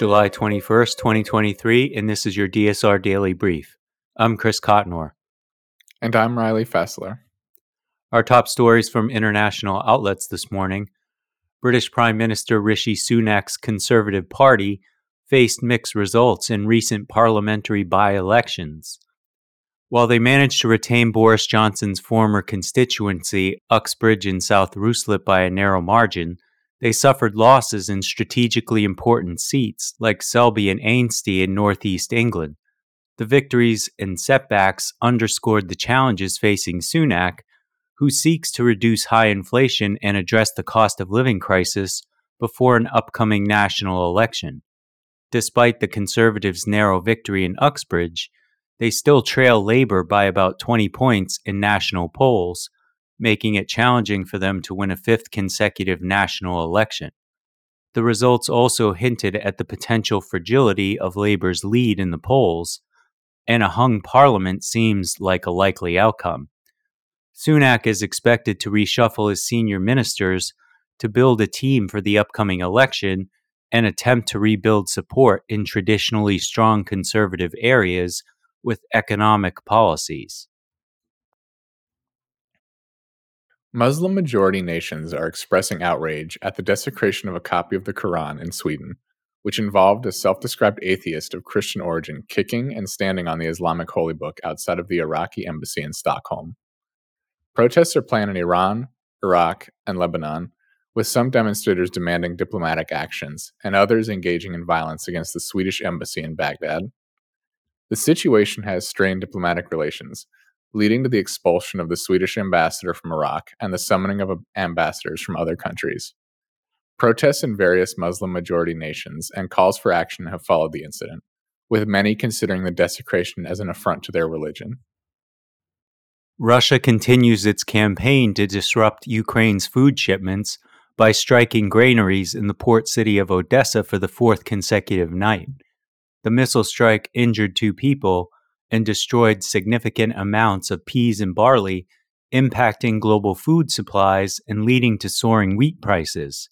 July 21st, 2023, and this is your DSR Daily Brief. I'm Chris Cottenor. And I'm Riley Fessler. Our top stories from international outlets this morning. British Prime Minister Rishi Sunak's Conservative Party faced mixed results in recent parliamentary by-elections. While they managed to retain Boris Johnson's former constituency, Uxbridge and South Ruislip, by a narrow margin, they suffered losses in strategically important seats like Selby and Ainsty in northeast England. The victories and setbacks underscored the challenges facing Sunak, who seeks to reduce high inflation and address the cost of living crisis before an upcoming national election. Despite the Conservatives' narrow victory in Uxbridge, they still trail Labour by about 20 points in national polls, making it challenging for them to win a fifth consecutive national election. The results also hinted at the potential fragility of Labour's lead in the polls, and a hung parliament seems like a likely outcome. Sunak is expected to reshuffle his senior ministers to build a team for the upcoming election and attempt to rebuild support in traditionally strong Conservative areas with economic policies. Muslim-majority nations are expressing outrage at the desecration of a copy of the Quran in Sweden, which involved a self-described atheist of Christian origin kicking and standing on the Islamic holy book outside of the Iraqi embassy in Stockholm. Protests are planned in Iran, Iraq, and Lebanon, with some demonstrators demanding diplomatic actions and others engaging in violence against the Swedish embassy in Baghdad. The situation has strained diplomatic relations, leading to the expulsion of the Swedish ambassador from Iraq and the summoning of ambassadors from other countries. Protests in various Muslim-majority nations and calls for action have followed the incident, with many considering the desecration as an affront to their religion. Russia continues its campaign to disrupt Ukraine's food shipments by striking granaries in the port city of Odessa for the fourth consecutive night. The missile strike injured 2 people and destroyed significant amounts of peas and barley, impacting global food supplies and leading to soaring wheat prices.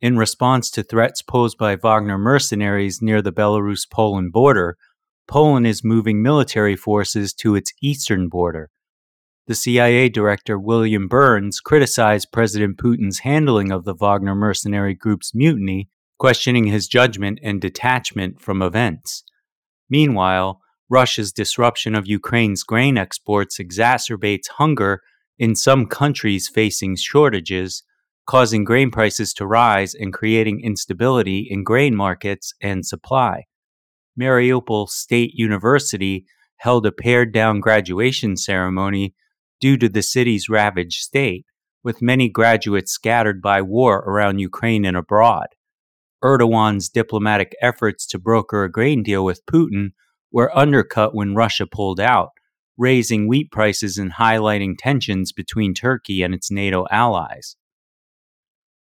In response to threats posed by Wagner mercenaries near the Belarus-Poland border, Poland is moving military forces to its eastern border. The CIA director William Burns criticized President Putin's handling of the Wagner mercenary group's mutiny, questioning his judgment and detachment from events. Meanwhile, Russia's disruption of Ukraine's grain exports exacerbates hunger in some countries facing shortages, causing grain prices to rise and creating instability in grain markets and supply. Mariupol State University held a pared-down graduation ceremony due to the city's ravaged state, with many graduates scattered by war around Ukraine and abroad. Erdogan's diplomatic efforts to broker a grain deal with Putin were undercut when Russia pulled out, raising wheat prices and highlighting tensions between Turkey and its NATO allies.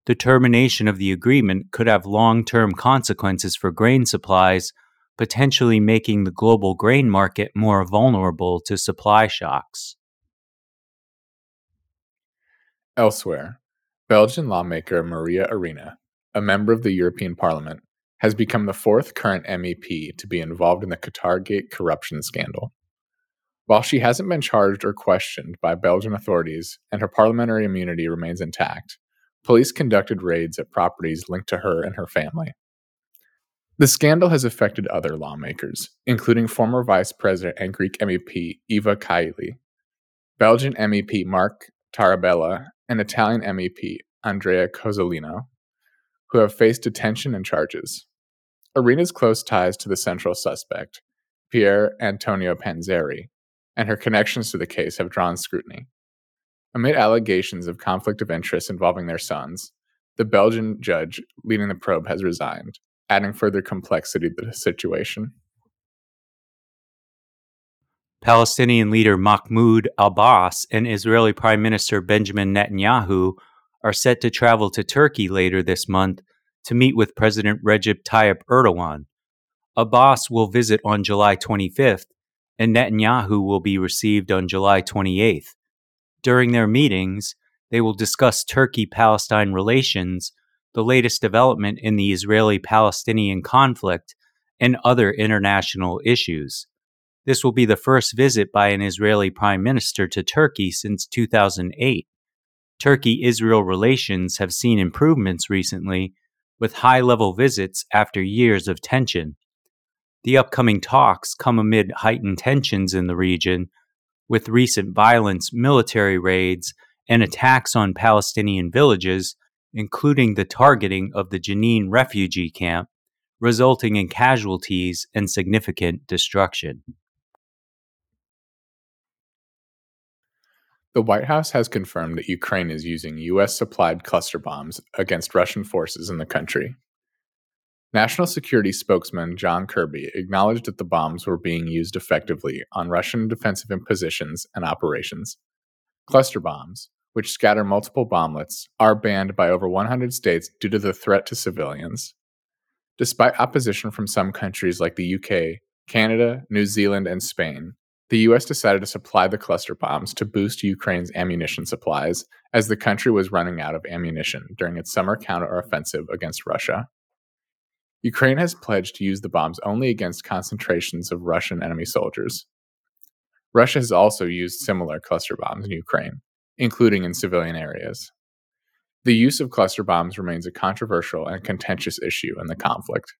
The termination of the agreement could have long-term consequences for grain supplies, potentially making the global grain market more vulnerable to supply shocks. Elsewhere, Belgian lawmaker Maria Arena, a member of the European Parliament, has become the 4th current MEP to be involved in the Qatargate corruption scandal. While she hasn't been charged or questioned by Belgian authorities and her parliamentary immunity remains intact, police conducted raids at properties linked to her and her family. The scandal has affected other lawmakers, including former Vice President and Greek MEP Eva Kaili, Belgian MEP Marc Tarabella, and Italian MEP Andrea Cozzolino, who have faced detention and charges. Arena's close ties to the central suspect, Pierre Antonio Panzeri, and her connections to the case have drawn scrutiny. Amid allegations of conflict of interest involving their sons, the Belgian judge leading the probe has resigned, adding further complexity to the situation. Palestinian leader Mahmoud Abbas and Israeli Prime Minister Benjamin Netanyahu are set to travel to Turkey later this month to meet with President Recep Tayyip Erdogan. Abbas will visit on July 25th, and Netanyahu will be received on July 28th. During their meetings, they will discuss Turkey-Palestine relations, the latest development in the Israeli-Palestinian conflict, and other international issues. This will be the first visit by an Israeli prime minister to Turkey since 2008. Turkey-Israel relations have seen improvements recently, with high-level visits after years of tension. The upcoming talks come amid heightened tensions in the region, with recent violence, military raids, and attacks on Palestinian villages, including the targeting of the Jenin refugee camp, resulting in casualties and significant destruction. The White House has confirmed that Ukraine is using U.S.-supplied cluster bombs against Russian forces in the country. National Security spokesman John Kirby acknowledged that the bombs were being used effectively on Russian defensive positions and operations. Cluster bombs, which scatter multiple bomblets, are banned by over 100 states due to the threat to civilians. Despite opposition from some countries like the UK, Canada, New Zealand, and Spain, the US decided to supply the cluster bombs to boost Ukraine's ammunition supplies, as the country was running out of ammunition during its summer counteroffensive against Russia. Ukraine has pledged to use the bombs only against concentrations of Russian enemy soldiers. Russia has also used similar cluster bombs in Ukraine, including in civilian areas. The use of cluster bombs remains a controversial and contentious issue in the conflict.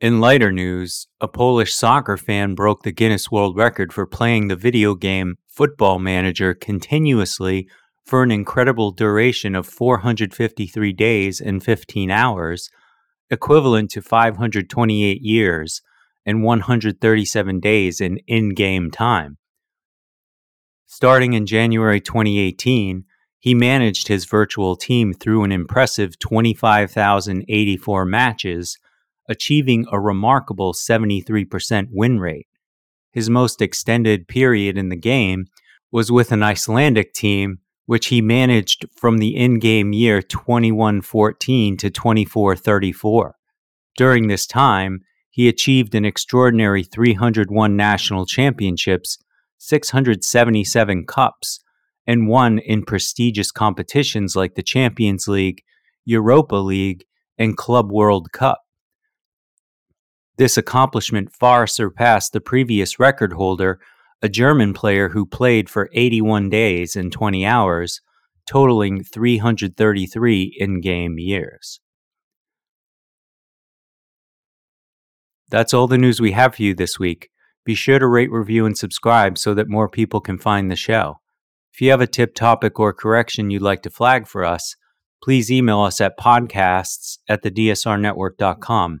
In lighter news, a Polish soccer fan broke the Guinness World Record for playing the video game Football Manager continuously for an incredible duration of 453 days and 15 hours, equivalent to 528 years and 137 days in in-game time. Starting in January 2018, he managed his virtual team through an impressive 25,084 matches, achieving a remarkable 73% win rate. His most extended period in the game was with an Icelandic team, which he managed from the in-game year 2114 to 2434. During this time, he achieved an extraordinary 301 national championships, 677 cups, and won in prestigious competitions like the Champions League, Europa League, and Club World Cup. This accomplishment far surpassed the previous record holder, a German player who played for 81 days and 20 hours, totaling 333 in-game years. That's all the news we have for you this week. Be sure to rate, review, and subscribe so that more people can find the show. If you have a tip, topic, or correction you'd like to flag for us, please email us at podcasts@thedsrnetwork.com.